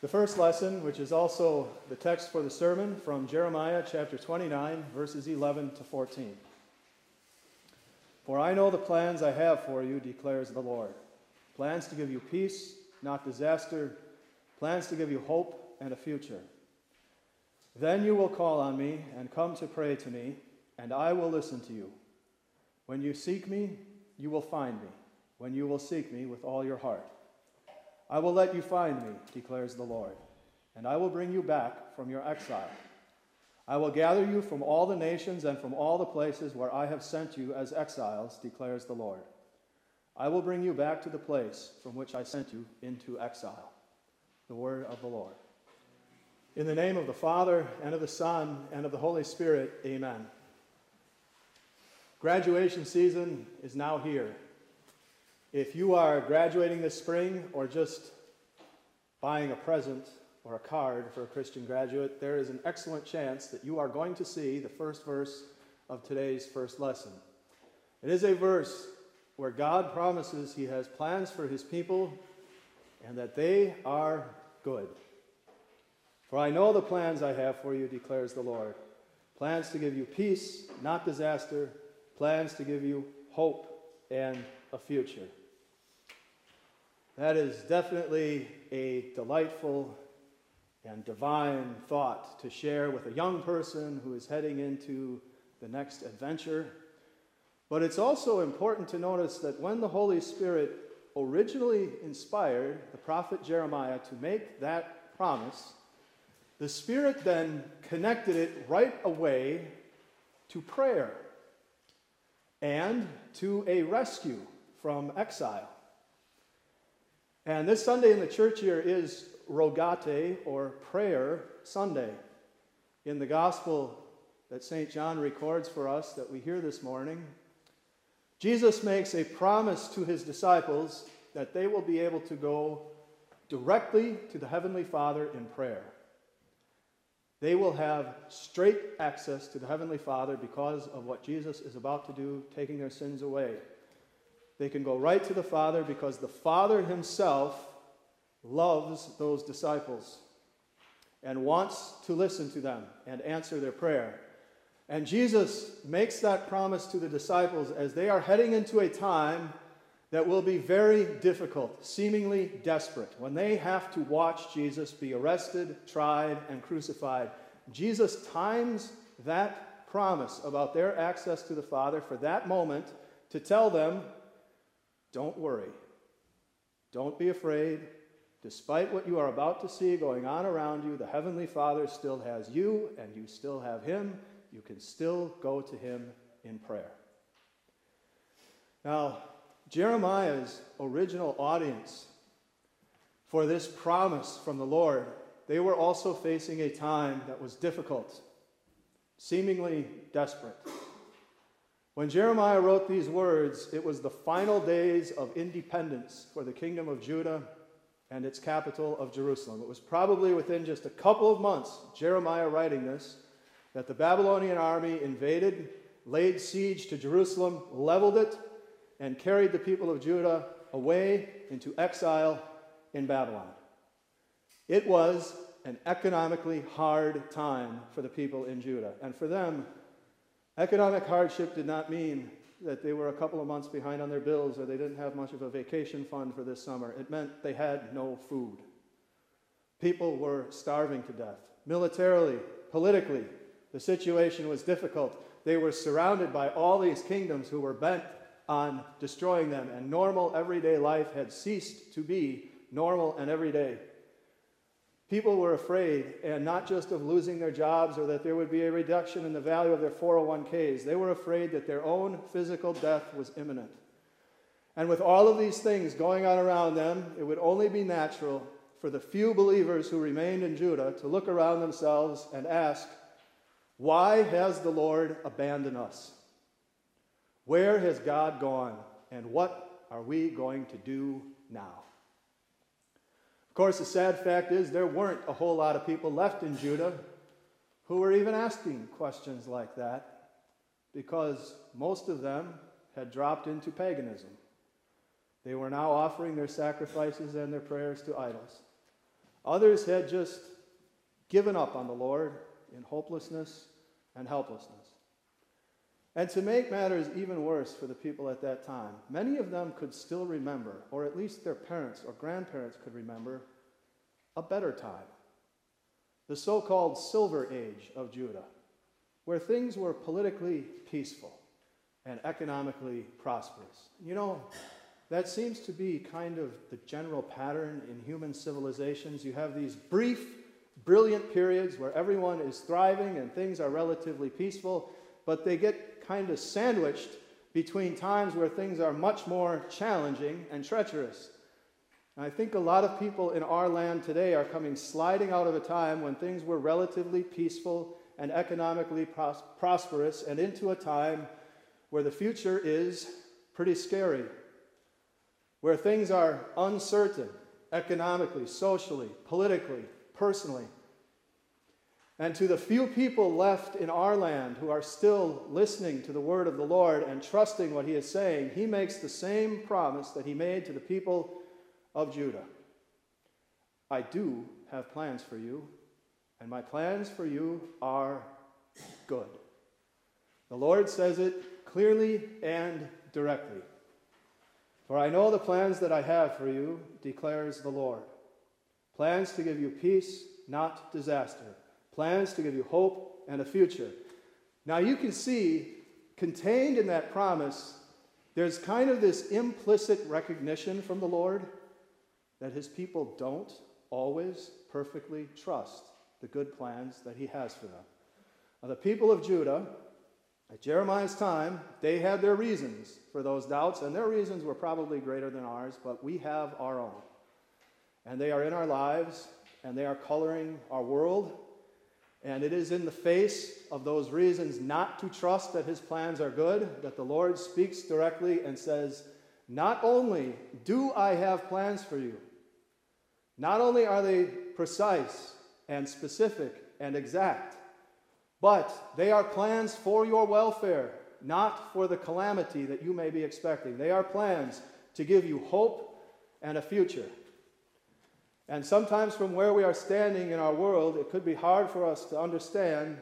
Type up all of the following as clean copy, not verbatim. The first lesson, which is also the text for the sermon, from Jeremiah chapter 29, verses 11 to 14. For I know the plans I have for you, declares the Lord. Plans to give you peace, not disaster. Plans to give you hope and a future. Then you will call on me and come to pray to me, and I will listen to you. When you seek me, you will find me, when you will seek me with all your heart. I will let you find me, declares the Lord, and I will bring you back from your exile. I will gather you from all the nations and from all the places where I have sent you as exiles, declares the Lord. I will bring you back to the place from which I sent you into exile. The word of the Lord. In the name of the Father, and of the Son, and of the Holy Spirit, amen. Graduation season is now here. If you are graduating this spring or just buying a present or a card for a Christian graduate, there is an excellent chance that you are going to see the first verse of today's first lesson. It is a verse where God promises he has plans for his people and that they are good. For I know the plans I have for you, declares the Lord. Plans to give you peace, not disaster. Plans to give you hope and a future. That is definitely a delightful and divine thought to share with a young person who is heading into the next adventure. But it's also important to notice that when the Holy Spirit originally inspired the prophet Jeremiah to make that promise, the Spirit then connected it right away to prayer and to a rescue from exile. And this Sunday in the church year is Rogate, or Prayer Sunday. In the gospel that St. John records for us that we hear this morning, Jesus makes a promise to his disciples that they will be able to go directly to the Heavenly Father in prayer. They will have straight access to the Heavenly Father because of what Jesus is about to do, taking their sins away. They can go right to the Father because the Father himself loves those disciples and wants to listen to them and answer their prayer. And Jesus makes that promise to the disciples as they are heading into a time that will be very difficult, seemingly desperate, when they have to watch Jesus be arrested, tried, and crucified. Jesus times that promise about their access to the Father for that moment to tell them, don't worry. Don't be afraid. Despite what you are about to see going on around you, the Heavenly Father still has you, and you still have him. You can still go to him in prayer. Now, Jeremiah's original audience for this promise from the Lord, they were also facing a time that was difficult, seemingly desperate. When Jeremiah wrote these words, it was the final days of independence for the kingdom of Judah and its capital of Jerusalem. It was probably within just a couple of months, Jeremiah writing this, that the Babylonian army invaded, laid siege to Jerusalem, leveled it, and carried the people of Judah away into exile in Babylon. It was an economically hard time for the people in Judah, and for them, economic hardship did not mean that they were a couple of months behind on their bills or they didn't have much of a vacation fund for this summer. It meant they had no food. People were starving to death. Militarily, politically, the situation was difficult. They were surrounded by all these kingdoms who were bent on destroying them, and normal everyday life had ceased to be normal and everyday. People were afraid, and not just of losing their jobs or that there would be a reduction in the value of their 401ks. They were afraid that their own physical death was imminent. And with all of these things going on around them, it would only be natural for the few believers who remained in Judah to look around themselves and ask, why has the Lord abandoned us? Where has God gone, and what are we going to do now? Of course, the sad fact is there weren't a whole lot of people left in Judah who were even asking questions like that, because most of them had dropped into paganism. They were now offering their sacrifices and their prayers to idols. Others had just given up on the Lord in hopelessness and helplessness. And to make matters even worse for the people at that time, many of them could still remember, or at least their parents or grandparents could remember, a better time. The so-called Silver Age of Judah, where things were politically peaceful and economically prosperous. You know, that seems to be kind of the general pattern in human civilizations. You have these brief, brilliant periods where everyone is thriving and things are relatively peaceful, but they get kind of sandwiched between times where things are much more challenging and treacherous. And I think a lot of people in our land today are coming sliding out of a time when things were relatively peaceful and economically prosperous, and into a time where the future is pretty scary, where things are uncertain economically, socially, politically, personally. And to the few people left in our land who are still listening to the word of the Lord and trusting what he is saying, he makes the same promise that he made to the people of Judah. I do have plans for you, and my plans for you are good. The Lord says it clearly and directly. For I know the plans that I have for you, declares the Lord. Plans to give you peace, not disaster. Plans to give you hope and a future. Now you can see, contained in that promise, there's kind of this implicit recognition from the Lord that his people don't always perfectly trust the good plans that he has for them. Now, the people of Judah, at Jeremiah's time, they had their reasons for those doubts, and their reasons were probably greater than ours, but we have our own. And they are in our lives, and they are coloring our world, and it is in the face of those reasons not to trust that his plans are good, that the Lord speaks directly and says, not only do I have plans for you, not only are they precise and specific and exact, but they are plans for your welfare, not for the calamity that you may be expecting. They are plans to give you hope and a future. And sometimes from where we are standing in our world, it could be hard for us to understand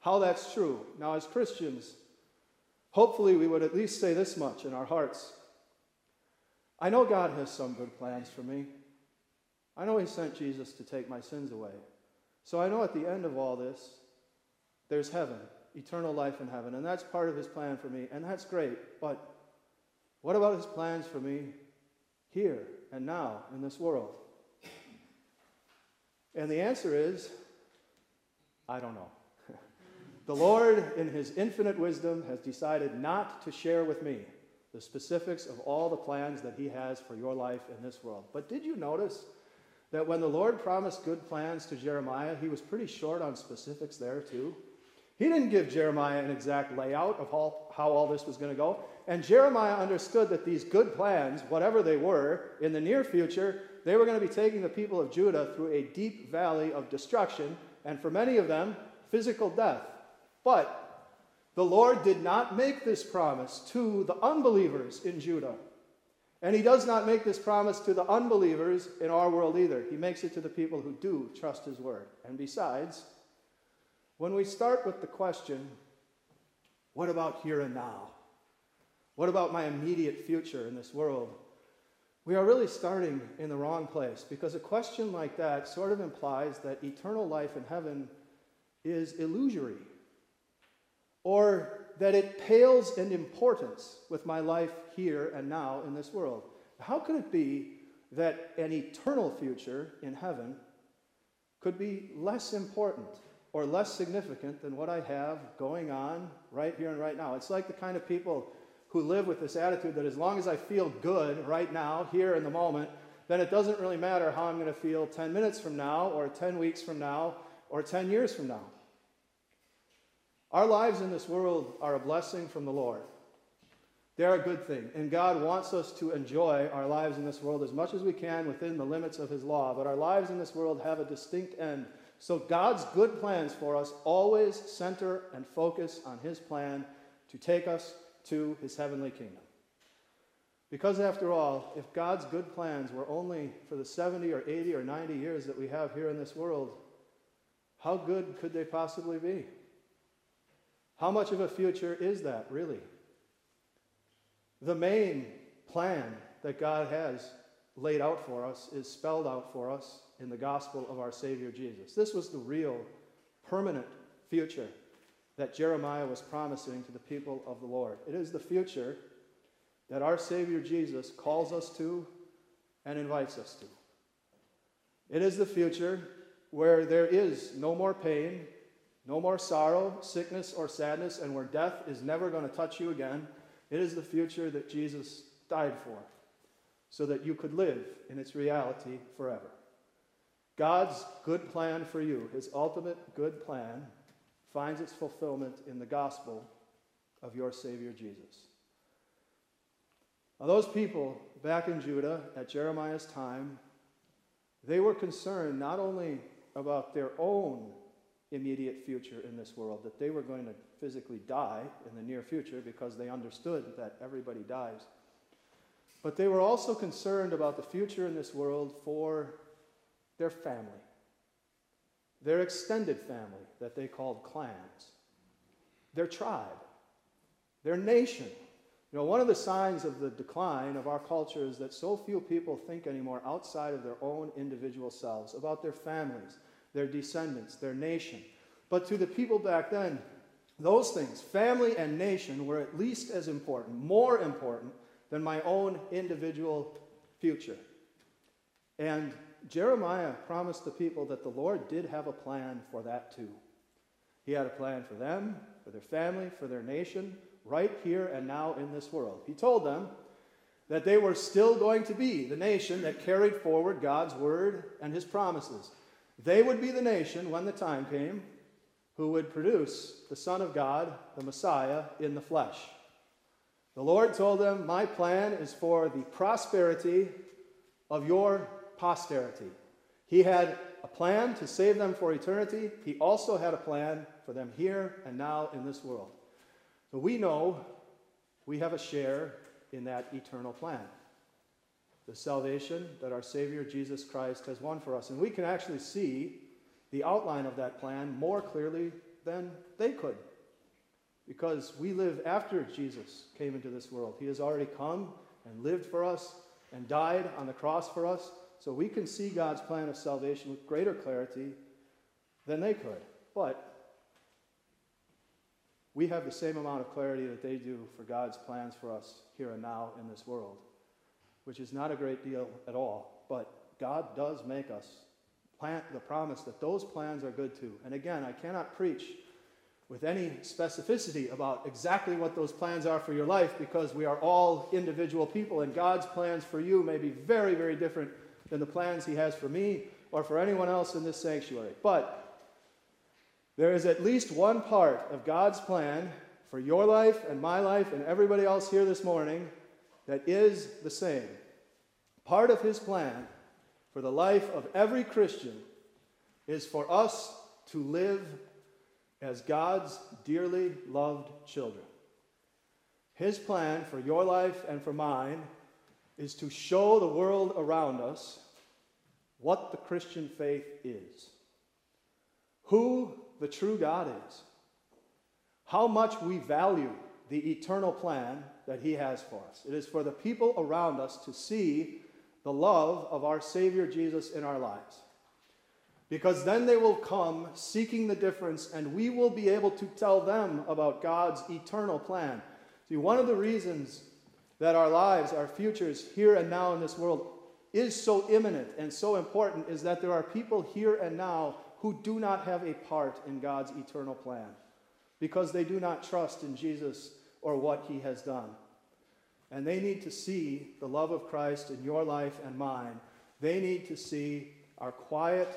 how that's true. Now, as Christians, hopefully we would at least say this much in our hearts. I know God has some good plans for me. I know he sent Jesus to take my sins away. So I know at the end of all this, there's heaven, eternal life in heaven, and that's part of his plan for me, and that's great, but what about his plans for me here and now in this world? And the answer is, I don't know. The Lord, in his infinite wisdom, has decided not to share with me the specifics of all the plans that he has for your life in this world. But did you notice that when the Lord promised good plans to Jeremiah, he was pretty short on specifics there too? He didn't give Jeremiah an exact layout of how all this was going to go. And Jeremiah understood that these good plans, whatever they were, in the near future, they were going to be taking the people of Judah through a deep valley of destruction, and for many of them, physical death. But the Lord did not make this promise to the unbelievers in Judah. And he does not make this promise to the unbelievers in our world either. He makes it to the people who do trust his word. And besides, when we start with the question, what about here and now? What about my immediate future in this world? We are really starting in the wrong place, because a question like that sort of implies that eternal life in heaven is illusory, or that it pales in importance with my life here and now in this world. How could it be that an eternal future in heaven could be less important or less significant than what I have going on right here and right now? It's like the kind of people who live with this attitude that as long as I feel good right now, here in the moment, then it doesn't really matter how I'm going to feel 10 minutes from now or 10 weeks from now or 10 years from now. Our lives in this world are a blessing from the Lord. They're a good thing, and God wants us to enjoy our lives in this world as much as we can within the limits of his law, but our lives in this world have a distinct end. So God's good plans for us always center and focus on his plan to take us to his heavenly kingdom. Because after all, if God's good plans were only for the 70 or 80 or 90 years that we have here in this world, how good could they possibly be? How much of a future is that, really? The main plan that God has laid out for us is spelled out for us in the gospel of our Savior Jesus. This was the real, permanent future that Jeremiah was promising to the people of the Lord. It is the future that our Savior Jesus calls us to and invites us to. It is the future where there is no more pain, no more sorrow, sickness, or sadness, and where death is never going to touch you again. It is the future that Jesus died for, so that you could live in its reality forever. God's good plan for you, his ultimate good plan, finds its fulfillment in the gospel of your Savior Jesus. Now, those people back in Judah at Jeremiah's time, they were concerned not only about their own immediate future in this world, that they were going to physically die in the near future because they understood that everybody dies, but they were also concerned about the future in this world for their family, their extended family that they called clans, their tribe, their nation. You know, one of the signs of the decline of our culture is that so few people think anymore outside of their own individual selves, about their families, their descendants, their nation. But to the people back then, those things, family and nation, were at least as important, more important than my own individual future. And Jeremiah promised the people that the Lord did have a plan for that too. He had a plan for them, for their family, for their nation, right here and now in this world. He told them that they were still going to be the nation that carried forward God's word and his promises. They would be the nation, when the time came, who would produce the Son of God, the Messiah, in the flesh. The Lord told them, my plan is for the prosperity of your posterity. He had a plan to save them for eternity. He also had a plan for them here and now in this world. So we know we have a share in that eternal plan, the salvation that our Savior Jesus Christ has won for us. And we can actually see the outline of that plan more clearly than they could, because we live after Jesus came into this world. He has already come and lived for us and died on the cross for us, so we can see God's plan of salvation with greater clarity than they could. But we have the same amount of clarity that they do for God's plans for us here and now in this world, which is not a great deal at all. But God does make us plant the promise that those plans are good too. And again, I cannot preach with any specificity about exactly what those plans are for your life, because we are all individual people, and God's plans for you may be very, very different than the plans he has for me or for anyone else in this sanctuary. But there is at least one part of God's plan for your life and my life and everybody else here this morning that is the same. Part of his plan for the life of every Christian is for us to live as God's dearly loved children. His plan for your life and for mine is to show the world around us what the Christian faith is, who the true God is, how much we value the eternal plan that he has for us. It is for the people around us to see the love of our Savior Jesus in our lives, because then they will come seeking the difference, and we will be able to tell them about God's eternal plan. See, one of the reasons that our lives, our futures here and now in this world is so imminent and so important is that there are people here and now who do not have a part in God's eternal plan, because they do not trust in Jesus or what he has done. And they need to see the love of Christ in your life and mine. They need to see our quiet,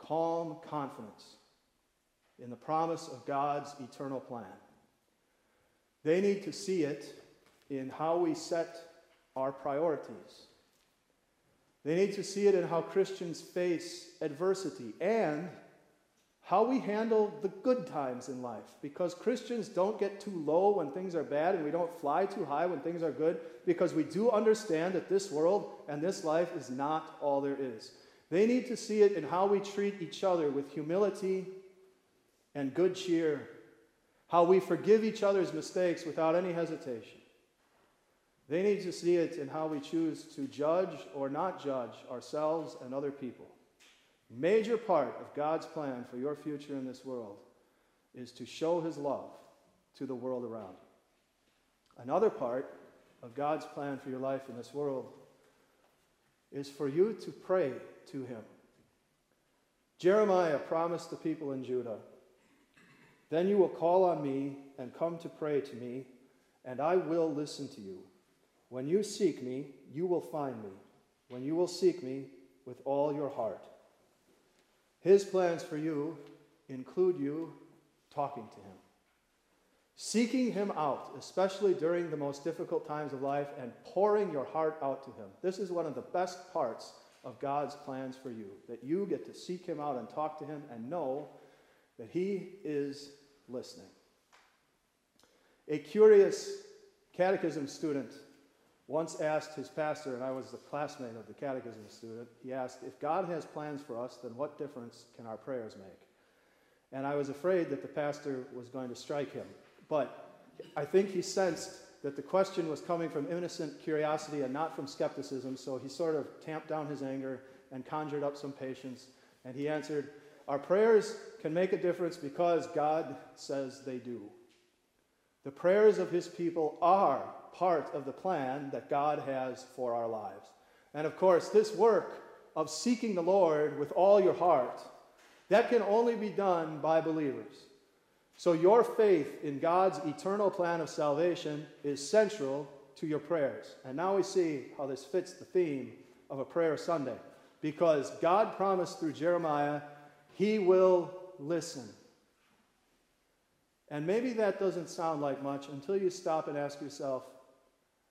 calm confidence in the promise of God's eternal plan. They need to see it in how we set our priorities. They need to see it in how Christians face adversity and how we handle the good times in life. Because Christians don't get too low when things are bad, and we don't fly too high when things are good, because we do understand that this world and this life is not all there is. They need to see it in how we treat each other with humility and good cheer, how we forgive each other's mistakes without any hesitation. They need to see it in how we choose to judge or not judge ourselves and other people. Major part of God's plan for your future in this world is to show his love to the world around you. Another part of God's plan for your life in this world is for you to pray to him. Jeremiah promised the people in Judah, "Then you will call on me and come to pray to me, and I will listen to you. When you seek me, you will find me, when you will seek me with all your heart." His plans for you include you talking to him, seeking him out, especially during the most difficult times of life, and pouring your heart out to him. This is one of the best parts of God's plans for you, that you get to seek him out and talk to him and know that he is listening. A curious catechism student once asked his pastor, and I was the classmate of the catechism student, he asked, "If God has plans for us, then what difference can our prayers make?" And I was afraid that the pastor was going to strike him. But I think he sensed that the question was coming from innocent curiosity and not from skepticism, so he sort of tamped down his anger and conjured up some patience, and he answered, "Our prayers can make a difference because God says they do." The prayers of his people are part of the plan that God has for our lives. And of course, this work of seeking the Lord with all your heart, that can only be done by believers. So your faith in God's eternal plan of salvation is central to your prayers. And now we see how this fits the theme of a prayer Sunday, because God promised through Jeremiah, he will listen. And maybe that doesn't sound like much until you stop and ask yourself,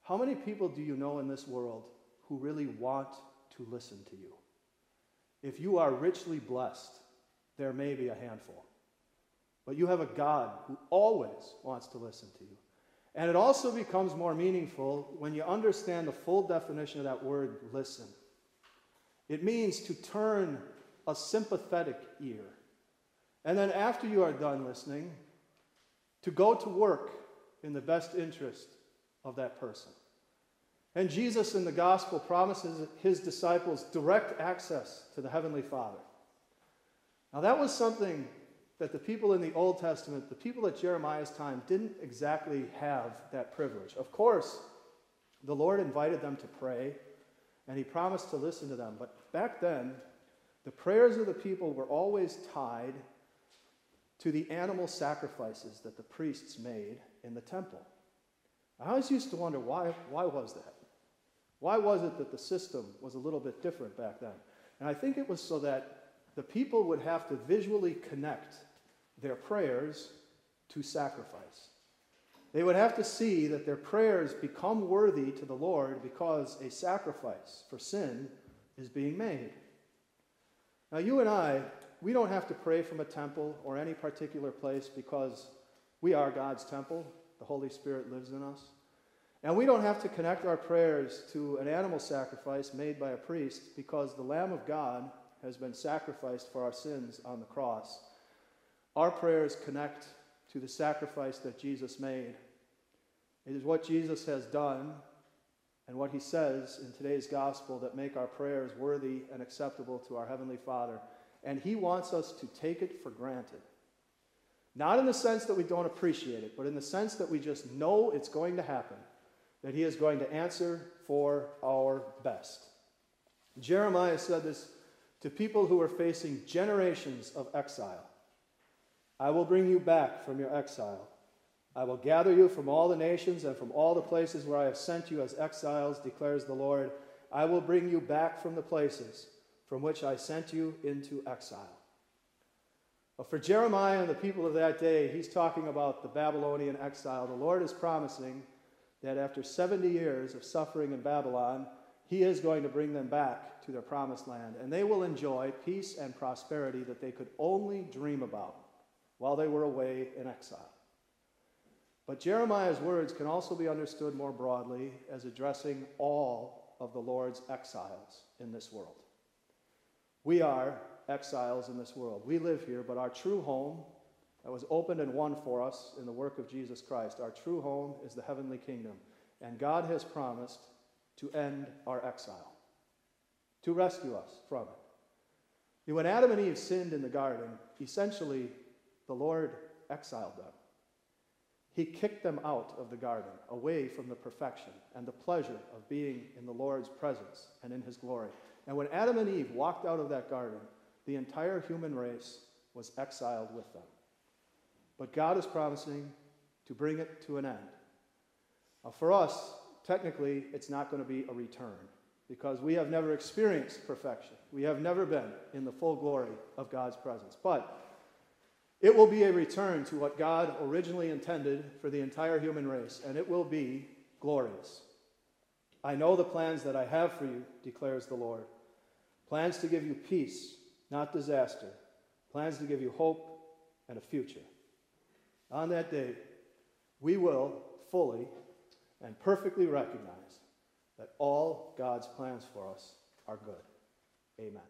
how many people do you know in this world who really want to listen to you? If you are richly blessed, there may be a handful. But you have a God who always wants to listen to you. And it also becomes more meaningful when you understand the full definition of that word, listen. It means to turn a sympathetic ear. And then after you are done listening, to go to work in the best interest of that person. And Jesus in the gospel promises his disciples direct access to the Heavenly Father. Now that was something that the people in the Old Testament, the people at Jeremiah's time, didn't exactly have that privilege. Of course, the Lord invited them to pray, and he promised to listen to them. But back then, the prayers of the people were always tied to the animal sacrifices that the priests made in the temple. I always used to wonder, why was that? Why was it that the system was a little bit different back then? And I think it was so that the people would have to visually connect their prayers to sacrifice. They would have to see that their prayers become worthy to the Lord because a sacrifice for sin is being made. Now you and I, we don't have to pray from a temple or any particular place because we are God's temple. The Holy Spirit lives in us. And we don't have to connect our prayers to an animal sacrifice made by a priest because the Lamb of God has been sacrificed for our sins on the cross. Our prayers connect to the sacrifice that Jesus made. It is what Jesus has done and what he says in today's gospel that make our prayers worthy and acceptable to our Heavenly Father. And he wants us to take it for granted. Not in the sense that we don't appreciate it, but in the sense that we just know it's going to happen, that he is going to answer for our best. Jeremiah said this to people who were facing generations of exile. "I will bring you back from your exile. I will gather you from all the nations and from all the places where I have sent you as exiles, declares the Lord. I will bring you back from the places from which I sent you into exile." But for Jeremiah and the people of that day, he's talking about the Babylonian exile. The Lord is promising that after 70 years of suffering in Babylon, He is going to bring them back to their promised land, and they will enjoy peace and prosperity that they could only dream about while they were away in exile. But Jeremiah's words can also be understood more broadly as addressing all of the Lord's exiles in this world. We are exiles in this world. We live here, but our true home that was opened and won for us in the work of Jesus Christ, our true home is the heavenly kingdom, and God has promised to end our exile, to rescue us from it. When Adam and Eve sinned in the garden, essentially the Lord exiled them. He kicked them out of the garden, away from the perfection and the pleasure of being in the Lord's presence and in his glory. And when Adam and Eve walked out of that garden, the entire human race was exiled with them. But God is promising to bring it to an end. Now for us, technically, it's not going to be a return because we have never experienced perfection. We have never been in the full glory of God's presence. But it will be a return to what God originally intended for the entire human race, and it will be glorious. I know the plans that I have for you, declares the Lord. Plans to give you peace, not disaster. Plans to give you hope and a future. On that day, we will fully and perfectly recognize that all God's plans for us are good. Amen.